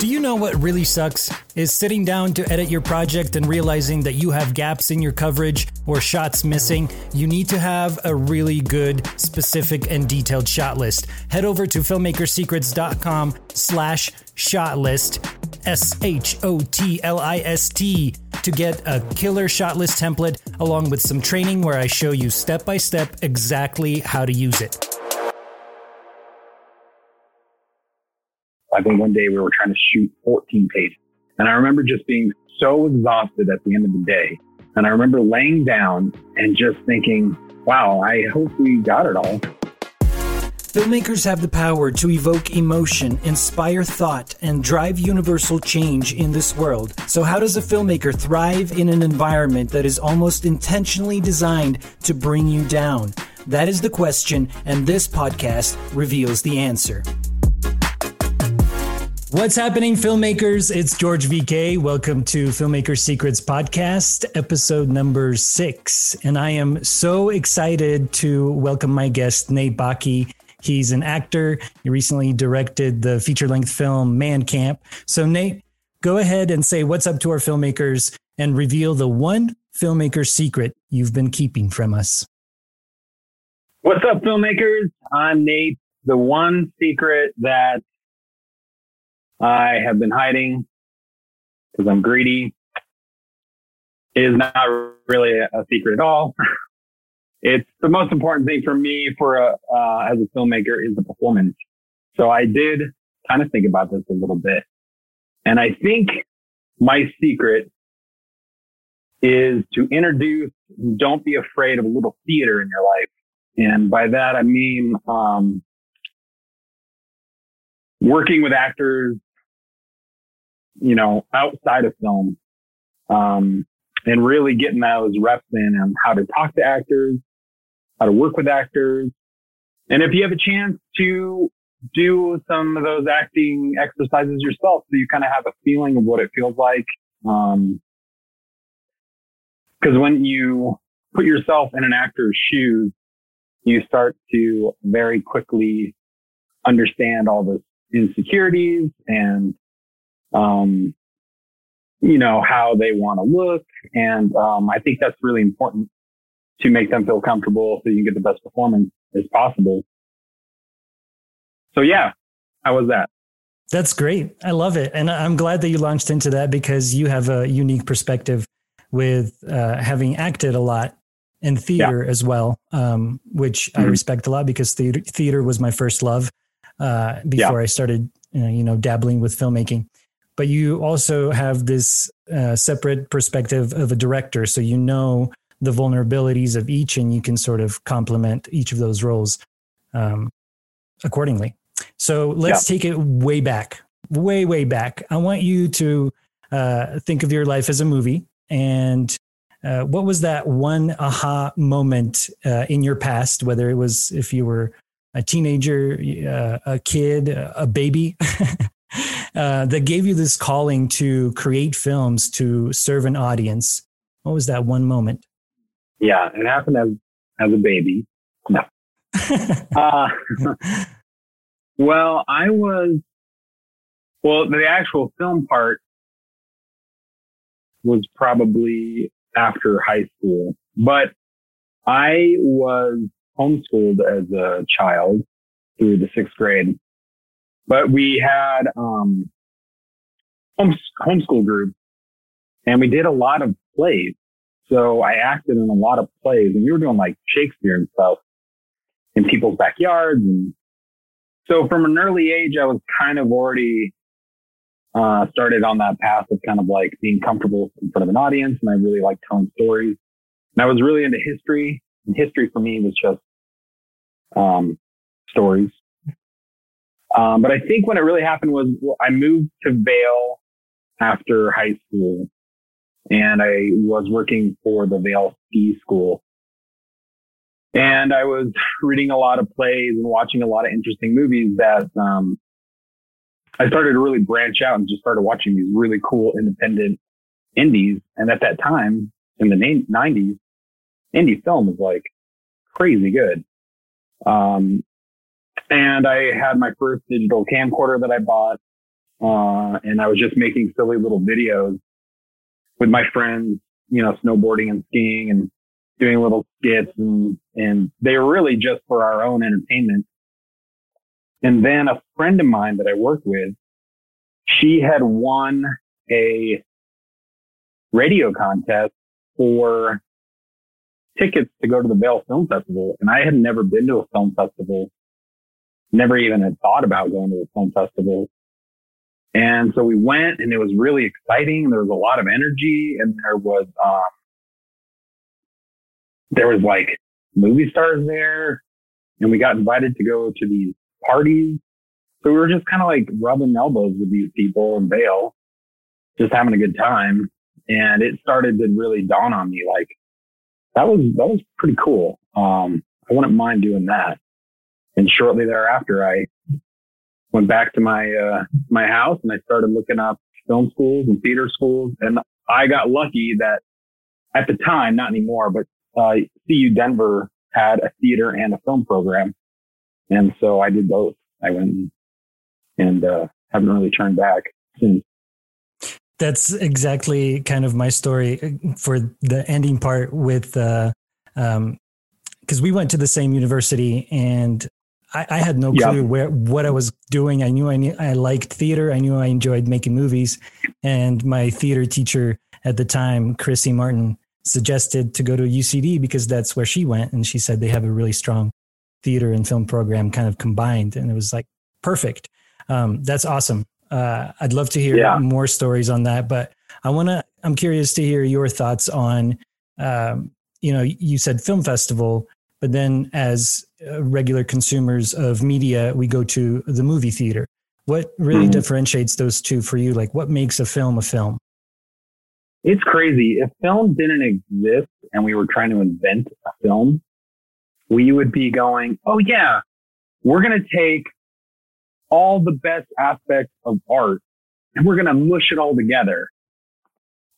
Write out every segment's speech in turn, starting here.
Do you know what really sucks? Is sitting down to edit your project and realizing that you have gaps in your coverage or shots missing. You need to have a really good, specific, and detailed shot list. Head over to filmmakersecrets.com/shotlist, SHOTLIST, to get a killer shot list template along with some training where I show you step by step exactly how to use it. I think one day we were trying to shoot 14 pages. And I remember just being so exhausted at the end of the day. And I remember laying down and just thinking, wow, I hope we got it all. Filmmakers have the power to evoke emotion, inspire thought, and drive universal change in this world. So how does a filmmaker thrive in an environment that is almost intentionally designed to bring you down? That is the question, and this podcast reveals the answer. What's happening, filmmakers? It's George VK. Welcome to Filmmaker Secrets Podcast, episode number 6. And I am so excited to welcome my guest, Nate Bakke. He's an actor. He recently directed the feature-length film Man Camp. So Nate, go ahead and say what's up to our filmmakers and reveal the one filmmaker secret you've been keeping from us. What's up, filmmakers? I'm Nate. The one secret that I have been hiding because I'm greedy is not really a secret at all. It's the most important thing for me as a filmmaker is the performance. So I did kind of think about this a little bit. And I think my secret is to introduce, don't be afraid of a little theater in your life. And by that, I mean, working with actors, outside of film, and really getting those reps in on how to talk to actors, how to work with actors. And if you have a chance to do some of those acting exercises yourself, so you kind of have a feeling of what it feels like. Because when you put yourself in an actor's shoes, you start to very quickly understand all the insecurities and, how they want to look. And, I think that's really important to make them feel comfortable so you can get the best performance as possible. So yeah, how was that? That's great. I love it. And I'm glad that you launched into that because you have a unique perspective with, having acted a lot in theater as well. Which I respect a lot because theater was my first love, before I started, dabbling with filmmaking. But you also have this separate perspective of a director. So you know the vulnerabilities of each and you can sort of complement each of those roles accordingly. So let's take it way back. I want you to think of your life as a movie. And what was that one aha moment in your past, whether it was if you were a teenager, a kid, a baby, that gave you this calling to create films, to serve an audience? What was that one moment? Yeah, it happened as a baby. No. Well, the actual film part was probably after high school, but I was homeschooled as a child through the 6th grade, but we had homeschool group and we did a lot of plays. So I acted in a lot of plays and we were doing like Shakespeare and stuff in people's backyards. And so from an early age, I was kind of already started on that path of kind of like being comfortable in front of an audience. And I really liked telling stories and I was really into history. And history for me was just stories. But I think when it really happened was I moved to Vail after high school and I was working for the Vail Ski School. And I was reading a lot of plays and watching a lot of interesting movies that I started to really branch out and just started watching these really cool independent indies. And at that time in the 90s, indie film was like crazy good. And I had my first digital camcorder that I bought And I was just making silly little videos with my friends, you know, snowboarding and skiing and doing little skits, and they were really just for our own entertainment. And then a friend of mine that I worked with, she had won a radio contest for tickets to go to the Vail Film Festival. And I had never been to a film festival, never even had thought about going to a film festival. And so we went, and it was really exciting. There was a lot of energy, and there was like movie stars there, and we got invited to go to these parties. So we were just kind of like rubbing elbows with these people in Vail, just having a good time. And it started to really dawn on me, like, that was pretty cool. I wouldn't mind doing that. And shortly thereafter, I went back to my house, and I started looking up film schools and theater schools. And I got lucky that at the time, not anymore, but CU Denver had a theater and a film program. And so I did both. I went and haven't really turned back since. That's exactly kind of my story for the ending part with, because we went to the same university, and I had no clue what I was doing. I knew I liked theater. I knew I enjoyed making movies. And my theater teacher at the time, Chrissy Martin, suggested to go to UCD because that's where she went. And she said they have a really strong theater and film program kind of combined. And it was like, perfect. That's awesome. I'd love to hear more stories on that, but I'm curious to hear your thoughts on, you know, you said film festival, but then as regular consumers of media, we go to the movie theater. What really differentiates those two for you? Like, what makes a film a film? It's crazy. If film didn't exist and we were trying to invent a film, we would be going, oh yeah, we're going to take all the best aspects of art and we're going to mush it all together.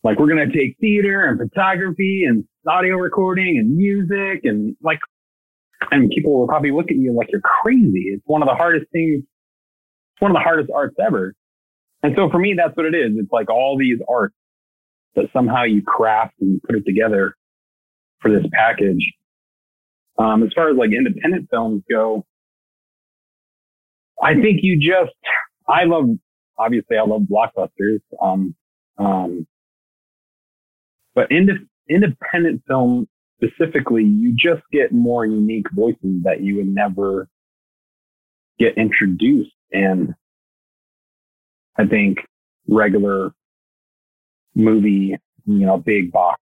Like, we're going to take theater and photography and audio recording and music, and like, and people will probably look at you like you're crazy. It's one of the hardest things. It's one of the hardest arts ever. And so for me, that's what it is. It's like all these arts that somehow you craft and you put it together for this package. As far as like independent films go, I think I love blockbusters. But independent film specifically, you just get more unique voices that you would never get introduced in, I think, regular movie, you know, big box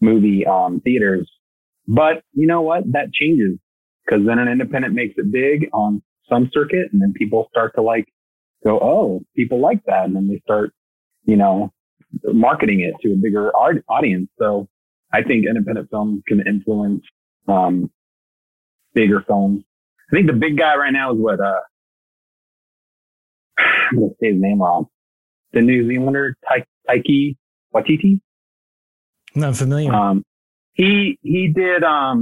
movie theaters. But you know what? That changes, because then an independent makes it big on some circuit, and then people start to like go, oh, people like that. And then they start, you know, marketing it to a bigger audience. So I think independent films can influence bigger films. I think the big guy right now is what, I'm going to say his name wrong. The New Zealander, Taiki Waititi. Not familiar. He did a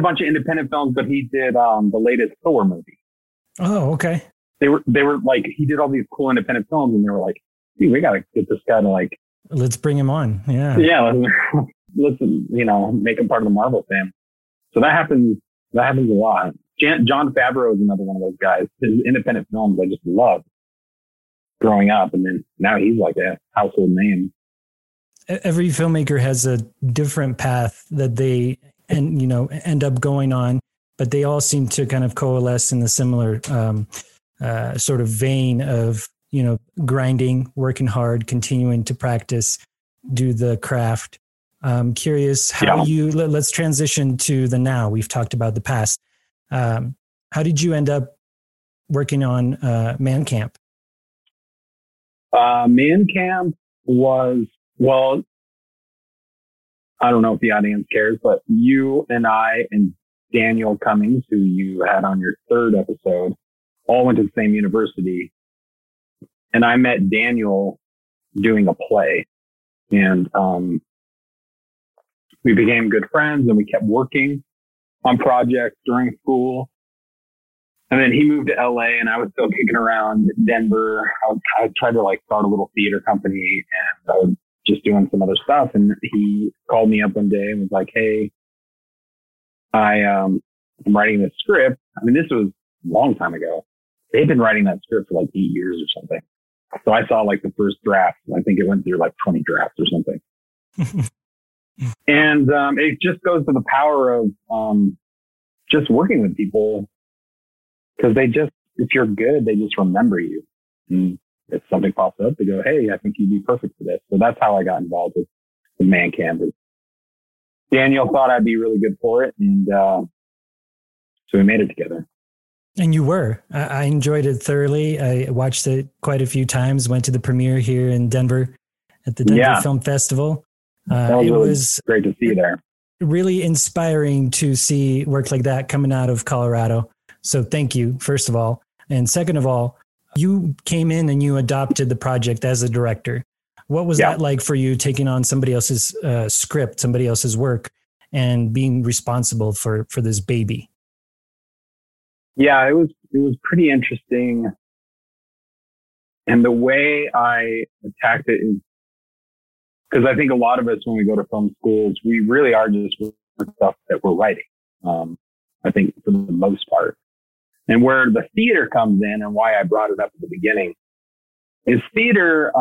bunch of independent films, but he did the latest Thor movie. Oh, okay. They were like, he did all these cool independent films, and they were like, dude, we got to get this guy to like, let's bring him on. Yeah. Let's you know, make him part of the Marvel fam. So that happens. That happens a lot. John Favreau is another one of those guys. His independent films I just loved growing up, and then now he's like a household name. Every filmmaker has a different path that they end up going on, but they all seem to kind of coalesce in the similar sort of vein of, you know, grinding, working hard, continuing to practice, do the craft. I'm curious how let's transition to the now. We've talked about the past. How did you end up working on Man Camp? Man Camp was, well, I don't know if the audience cares, but you and I and Daniel Cummings, who you had on your third episode, all went to the same university. And I met Daniel doing a play, and we became good friends, and we kept working on projects during school. And then he moved to LA and I was still kicking around Denver. I tried to like start a little theater company and I was just doing some other stuff. And he called me up one day and was like, hey, I'm writing this script. I mean, this was a long time ago. They've been writing that script for like 8 years or something. So I saw like the first draft. I think it went through like 20 drafts or something. And it just goes to the power of just working with people. Because they just, if you're good, they just remember you. And if something pops up, they go, hey, I think you'd be perfect for this. So that's how I got involved with the Man Camp. Daniel thought I'd be really good for it. And so we made it together. And you were. I enjoyed it thoroughly. I watched it quite a few times, went to the premiere here in Denver at the Denver Film Festival. It was great to see you there. Really inspiring to see work like that coming out of Colorado. So thank you, first of all. And second of all, you came in and you adopted the project as a director. What was that like for you, taking on somebody else's script, somebody else's work, and being responsible for this baby? Yeah, it was pretty interesting. And the way I attacked it is, because I think a lot of us, when we go to film schools, we really are just working on stuff that we're writing. I think for the most part. And where the theater comes in and why I brought it up at the beginning is theater,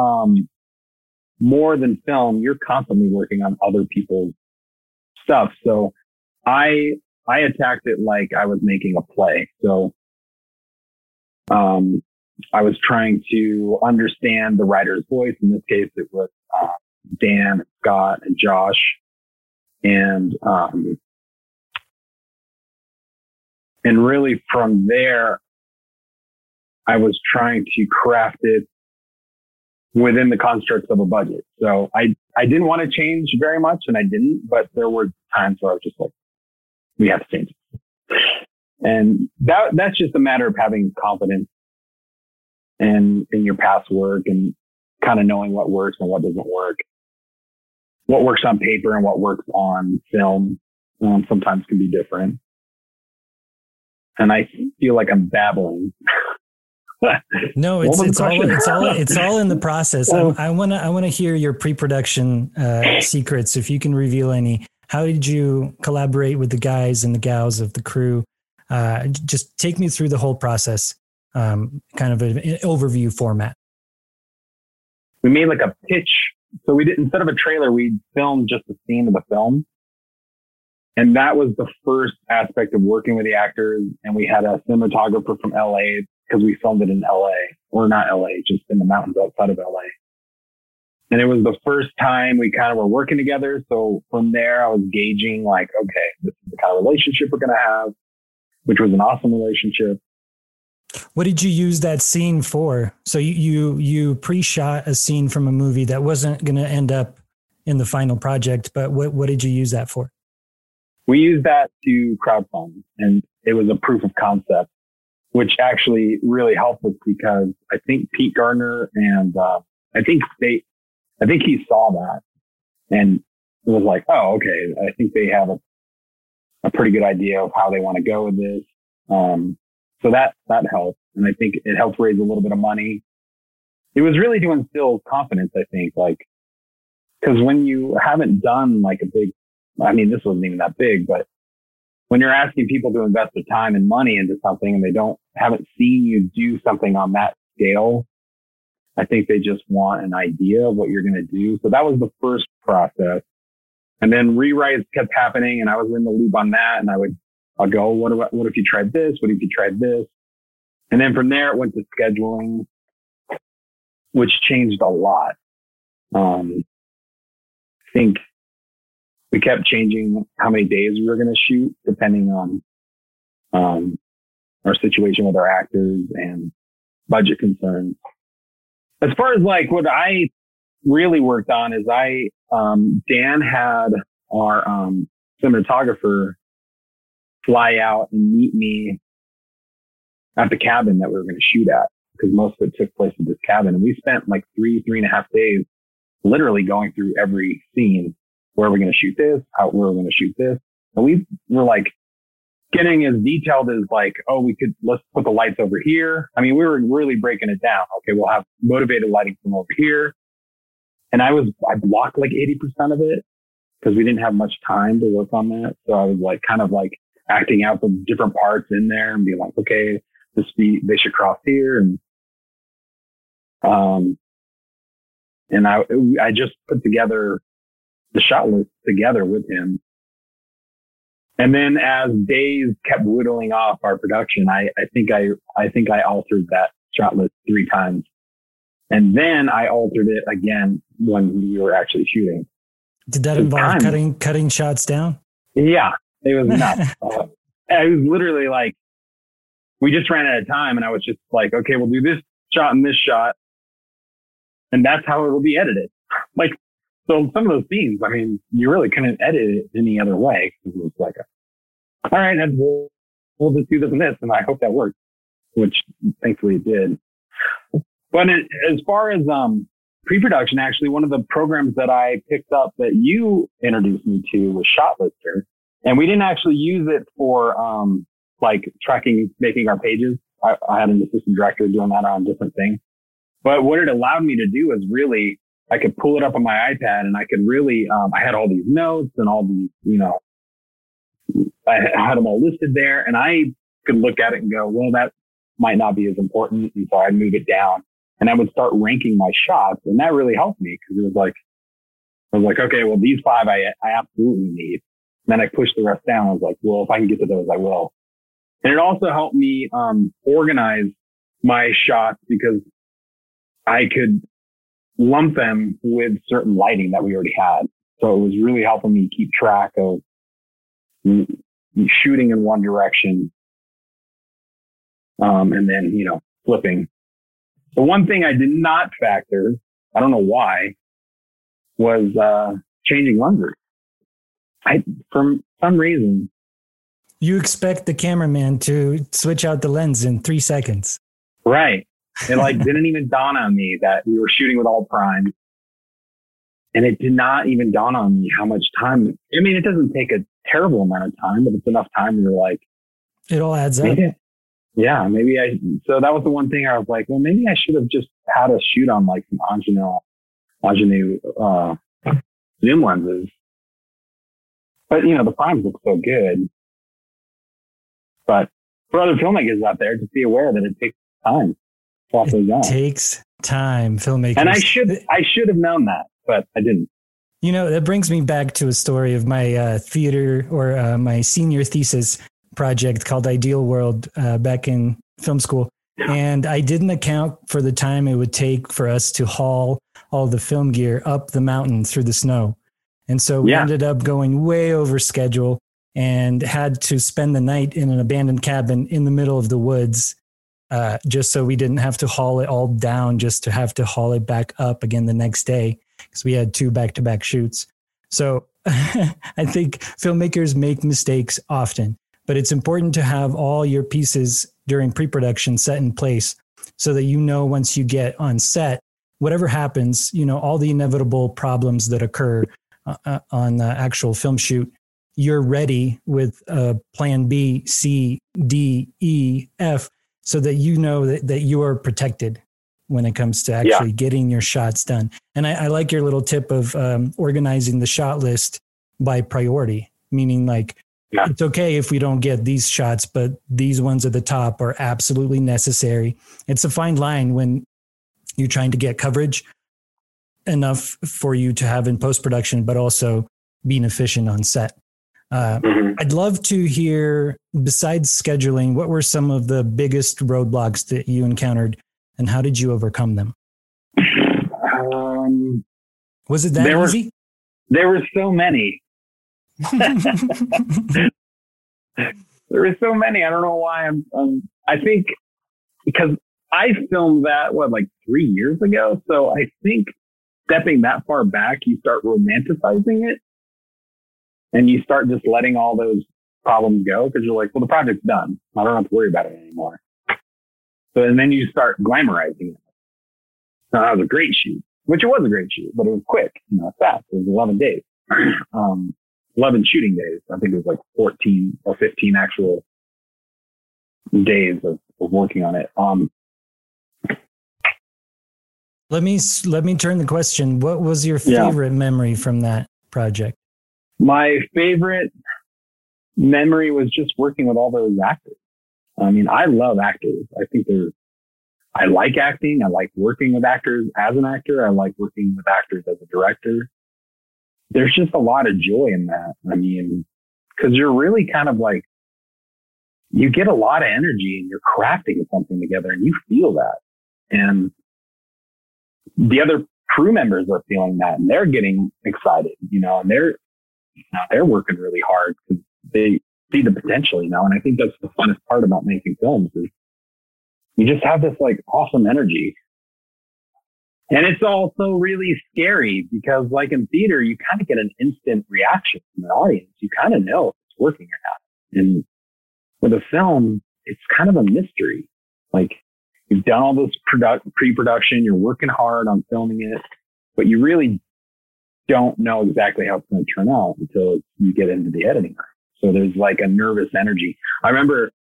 more than film, you're constantly working on other people's stuff. So I attacked it like I was making a play. So, I was trying to understand the writer's voice. In this case, it was, Dan, Scott, and Josh. And really from there, I was trying to craft it within the constructs of a budget. So I didn't want to change very much, and I didn't, but there were times where I was just like, we have to change it. And that's just a matter of having confidence and in your past work and kind of knowing what works and what doesn't work, what works on paper and what works on film sometimes can be different. And I feel like I'm babbling. No, it's all in the process. I want to hear your pre-production secrets, if you can reveal any. How did you collaborate with the guys and the gals of the crew? Just take me through the whole process, kind of an overview format. We made like a pitch. So we did, instead of a trailer, we filmed just the scene of the film. And that was the first aspect of working with the actors. And we had a cinematographer from LA because we filmed it in LA, or not LA, just in the mountains outside of LA. And it was the first time we kind of were working together. So from there, I was gauging like, okay, this is the kind of relationship we're going to have, which was an awesome relationship. What did you use that scene for? So you pre-shot a scene from a movie that wasn't going to end up in the final project, but what did you use that for? We used that to crowdfund, and it was a proof of concept, which actually really helped us because I think Pete Gardner and I think he saw that and was like, oh, okay, I think they have a pretty good idea of how they want to go with this. So that helped, and I think it helped raise a little bit of money. It was really to instill confidence, I think, like because when you haven't done like a big, I mean, this wasn't even that big, but when you're asking people to invest their time and money into something and they haven't seen you do something on that scale, I think they just want an idea of what you're going to do. So that was the first process. And then rewrites kept happening and I was in the loop on that. And I'd go, what if you tried this? What if you tried this? And then from there, it went to scheduling, which changed a lot. I think we kept changing how many days we were going to shoot, depending on our situation with our actors and budget concerns. As far as like what I really worked on is Dan had our cinematographer fly out and meet me at the cabin that we were going to shoot at, because most of it took place at this cabin. And we spent like three and a half days literally going through every scene. Where are we going to shoot this? Where are we going to shoot this? And we were like, getting as detailed as like, oh, let's put the lights over here. I mean, we were really breaking it down. Okay, we'll have motivated lighting from over here. And I blocked like 80% of it because we didn't have much time to work on that. So I was like, kind of like acting out the different parts in there and being like, okay, they should cross here. And, I just put together the shot list together with him. And then as days kept whittling off our production, I think I altered that shot list 3 times. And then I altered it again when we were actually shooting. Did that involve cutting shots down? Yeah, it was nuts. I was literally like, we just ran out of time, and I was just like, okay, we'll do this shot and this shot, and that's how it will be edited. Like, so some of those scenes, I mean, you really couldn't edit it any other way. It was like, all right, and we'll just do this and this, and I hope that worked, which thankfully it did. But as far as pre-production, actually, one of the programs that I picked up that you introduced me to was Shot Lister. And we didn't actually use it for like tracking, making our pages. I had an assistant director doing that on different things. But what it allowed me to do is really, I could pull it up on my iPad and I could really, I had all these notes and all these, you know, I had them all listed there. And I could look at it and go, well, that might not be as important. And so I'd move it down. And I would start ranking my shots, and that really helped me because it was like, I was like, okay, well, these 5 I absolutely need. And then I pushed the rest down. I was like, well, if I can get to those, I will. And it also helped me organize my shots because I could lump them with certain lighting that we already had. So it was really helping me keep track of shooting in one direction, and then, you know, flipping. The one thing I did not factor, I don't know why, was changing lenses. For some reason. You expect the cameraman to switch out the lens in 3 seconds. Right. It like didn't even dawn on me that we were shooting with all prime. And it did not even dawn on me how much time. I mean, it doesn't take a terrible amount of time, but it's enough time you're like. It all adds up. Yeah, so that was the one thing I was like, well, maybe I should have just had a shoot on like some ingenue zoom lenses. But, you know, the primes look so good. But for other filmmakers out there, just be aware that it takes time. It takes time, filmmakers. And I should have known that, but I didn't. You know, that brings me back to a story of my theater or my senior thesis project called Ideal World back in film school. And I didn't account for the time it would take for us to haul all the film gear up the mountain through the snow. And so we ended up going way over schedule and had to spend the night in an abandoned cabin in the middle of the woods just so we didn't have to haul it all down, just to have to haul it back up again the next day because we had 2 back-to-back shoots. So I think filmmakers make mistakes often. But it's important to have all your pieces during pre-production set in place so that, you know, once you get on set, whatever happens, you know, all the inevitable problems that occur on the actual film shoot, you're ready with a plan B, C, D, E, F, so that you know that you are protected when it comes to actually getting your shots done. And I like your little tip of organizing the shot list by priority, meaning like, it's okay if we don't get these shots, but these ones at the top are absolutely necessary. It's a fine line when you're trying to get coverage enough for you to have in post-production, but also being efficient on set. I'd love to hear, besides scheduling, what were some of the biggest roadblocks that you encountered and how did you overcome them? Was it that easy? There were so many. There is so many. I don't know why. I think because I filmed that like 3 years ago. So I think stepping that far back, you start romanticizing it, and you start just letting all those problems go because you're like, well, the project's done. I don't have to worry about it anymore. So and then you start glamorizing it. So that was a great shoot, which it was a great shoot, but it was quick. You know, fast. It was 11 days. 11 shooting days. I think it was like 14 or 15 actual days of working on it. Let me turn the question. What was your favorite memory from that project? My favorite memory was just working with all those actors. I mean, I love actors. I like acting. I like working with actors as an actor. I like working with actors as a director. There's just a lot of joy in that. I mean, because you're really kind of like, you get a lot of energy and you're crafting something together and you feel that. And the other crew members are feeling that and they're getting excited, and they're working really hard because they see the potential, and I think that's the funnest part about making films is you just have this like awesome energy. And it's also really scary because like in theater, you kind of get an instant reaction from an audience. You kind of know if it's working or not. And with a film, it's kind of a mystery. Like, you've done all this pre-production, you're working hard on filming it, but you really don't know exactly how it's going to turn out until you get into the editing. So there's like a nervous energy. I remember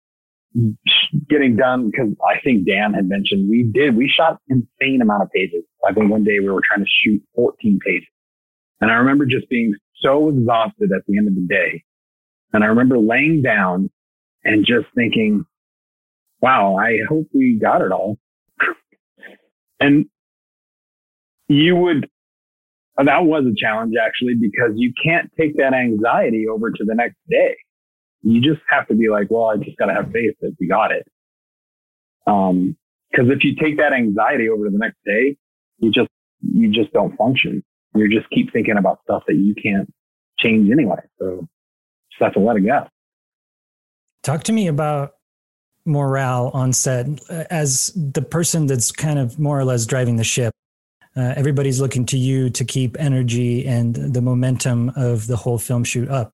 getting done because I think Dan had mentioned we shot insane amount of pages. I think one day we were trying to shoot 14 pages. And I remember just being so exhausted at the end of the day. And I remember laying down and just thinking, wow, I hope we got it all. And that was a challenge actually, because you can't take that anxiety over to the next day. You just have to be like, well, I just got to have faith that we got it. Cause if you take that anxiety over to the next day, you just don't function. You just keep thinking about stuff that you can't change anyway. So just have to let it go. Talk to me about morale on set as the person that's kind of more or less driving the ship. Everybody's looking to you to keep energy and the momentum of the whole film shoot up.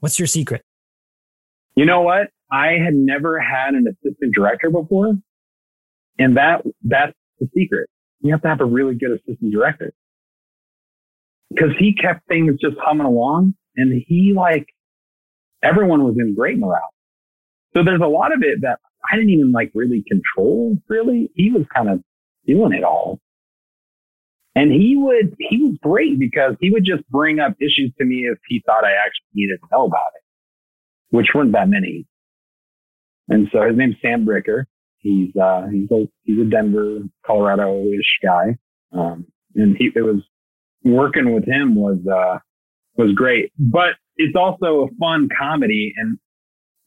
What's your secret? You know what? I had never had an assistant director before. And that's the secret. You have to have a really good assistant director. Because he kept things just humming along and everyone was in great morale. So there's a lot of it that I didn't even really control, really. He was kind of doing it all. And he was great because he would just bring up issues to me if he thought I actually needed to know about it, which weren't that many. And so his name's Sam Bricker. He's a Denver, Colorado-ish guy. And working with him was great, but it's also a fun comedy and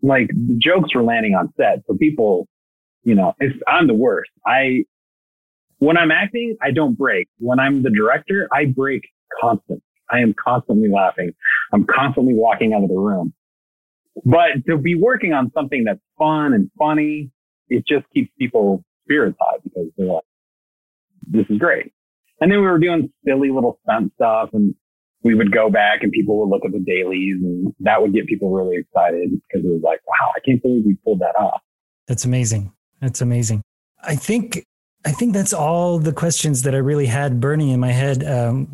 like the jokes were landing on set. So people, I'm the worst. When I'm acting, I don't break. When I'm the director, I break constantly. I am constantly laughing. I'm constantly walking out of the room. But to be working on something that's fun and funny, it just keeps people spirits high because they're like, this is great. And then we were doing silly little stunt stuff and we would go back and people would look at the dailies and that would get people really excited because it was like, wow, I can't believe we pulled that off. That's amazing. That's amazing. I think that's all the questions that I really had burning in my head.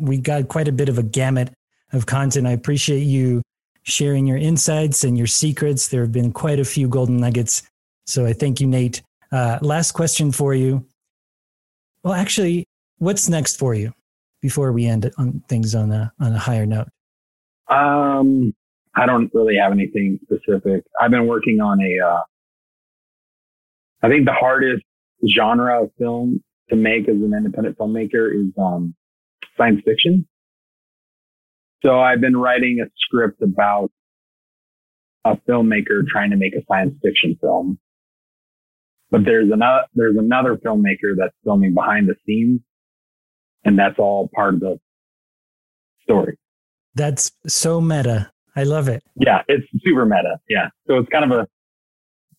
We got quite a bit of a gamut of content. I appreciate you sharing your insights and your secrets. There have been quite a few golden nuggets. So I thank you, Nate. Last question for you. Well, actually, what's next for you before we end on things on a higher note? I don't really have anything specific. I've been working on I think the hardest genre of film to make as an independent filmmaker is science fiction. So I've been writing a script about a filmmaker trying to make a science fiction film. But there's another filmmaker that's filming behind the scenes, and that's all part of the story. That's so meta. I love it. Yeah, it's super meta. Yeah. So it's kind of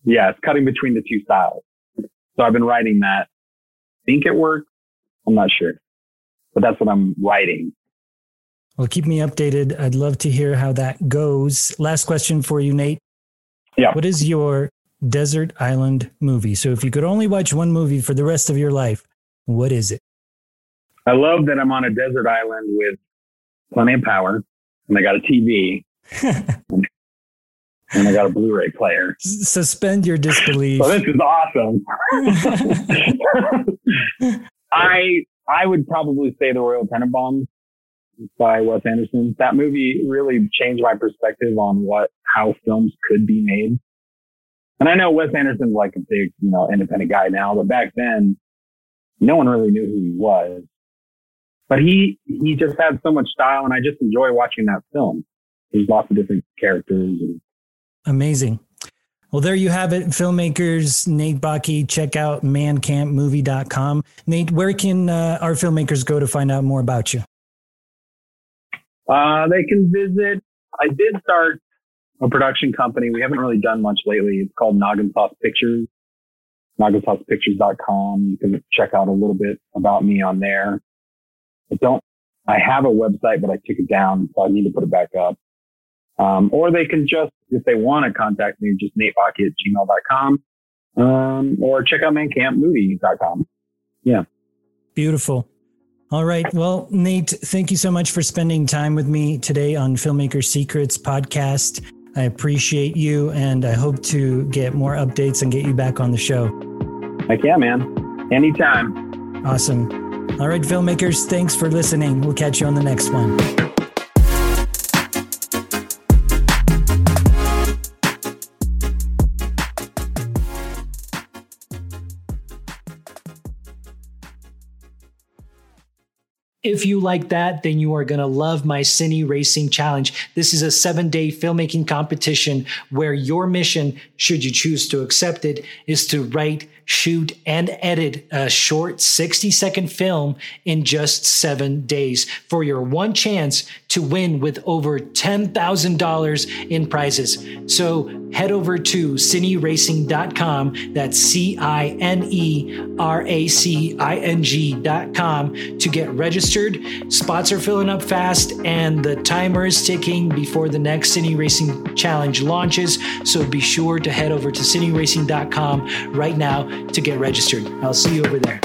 it's cutting between the two styles. So I've been writing that. I think it works. I'm not sure. But that's what I'm writing. Well, keep me updated. I'd love to hear how that goes. Last question for you, Nate. Yeah. What is your desert island movie? So if you could only watch one movie for the rest of your life, what is it? I love that I'm on a desert island with plenty of power and I got a TV And I got a Blu-ray player. Suspend your disbelief. So this is awesome. I would probably say The Royal Tenenbaums by Wes Anderson. That movie really changed my perspective on how films could be made. And I know Wes Anderson's like a big, independent guy now, but back then, no one really knew who he was. But he just had so much style, and I just enjoy watching that film. There's lots of different characters. Amazing. Well, there you have it, filmmakers. Nate Bakke, check out mancampmovie.com. Nate, where can our filmmakers go to find out more about you? They can visit. I did start a production company. We haven't really done much lately. It's called Nogginposs Pictures, nogginposspictures.com. You can check out a little bit about me on there. I have a website, but I took it down, so I need to put it back up. Or they can just, if they want to contact me, just natebakke@gmail.com, or check out mancampmovie.com. Yeah. Beautiful. All right. Well, Nate, thank you so much for spending time with me today on Filmmaker Secrets podcast. I appreciate you, and I hope to get more updates and get you back on the show. Heck yeah, man. Anytime. Awesome. All right, filmmakers, thanks for listening. We'll catch you on the next one. If you like that, then you are going to love my CineRacing Challenge. This is a 7-day filmmaking competition where your mission, should you choose to accept it, is to write, shoot, and edit a short 60-second film in just 7 days for your one chance to win with over $10,000 in prizes. So head over to cineracing.com, that's cineracing.com, to get registered. Spots are filling up fast, and the timer is ticking before the next CineRacing Challenge launches, so be sure to head over to cineracing.com right now to get registered. I'll see you over there.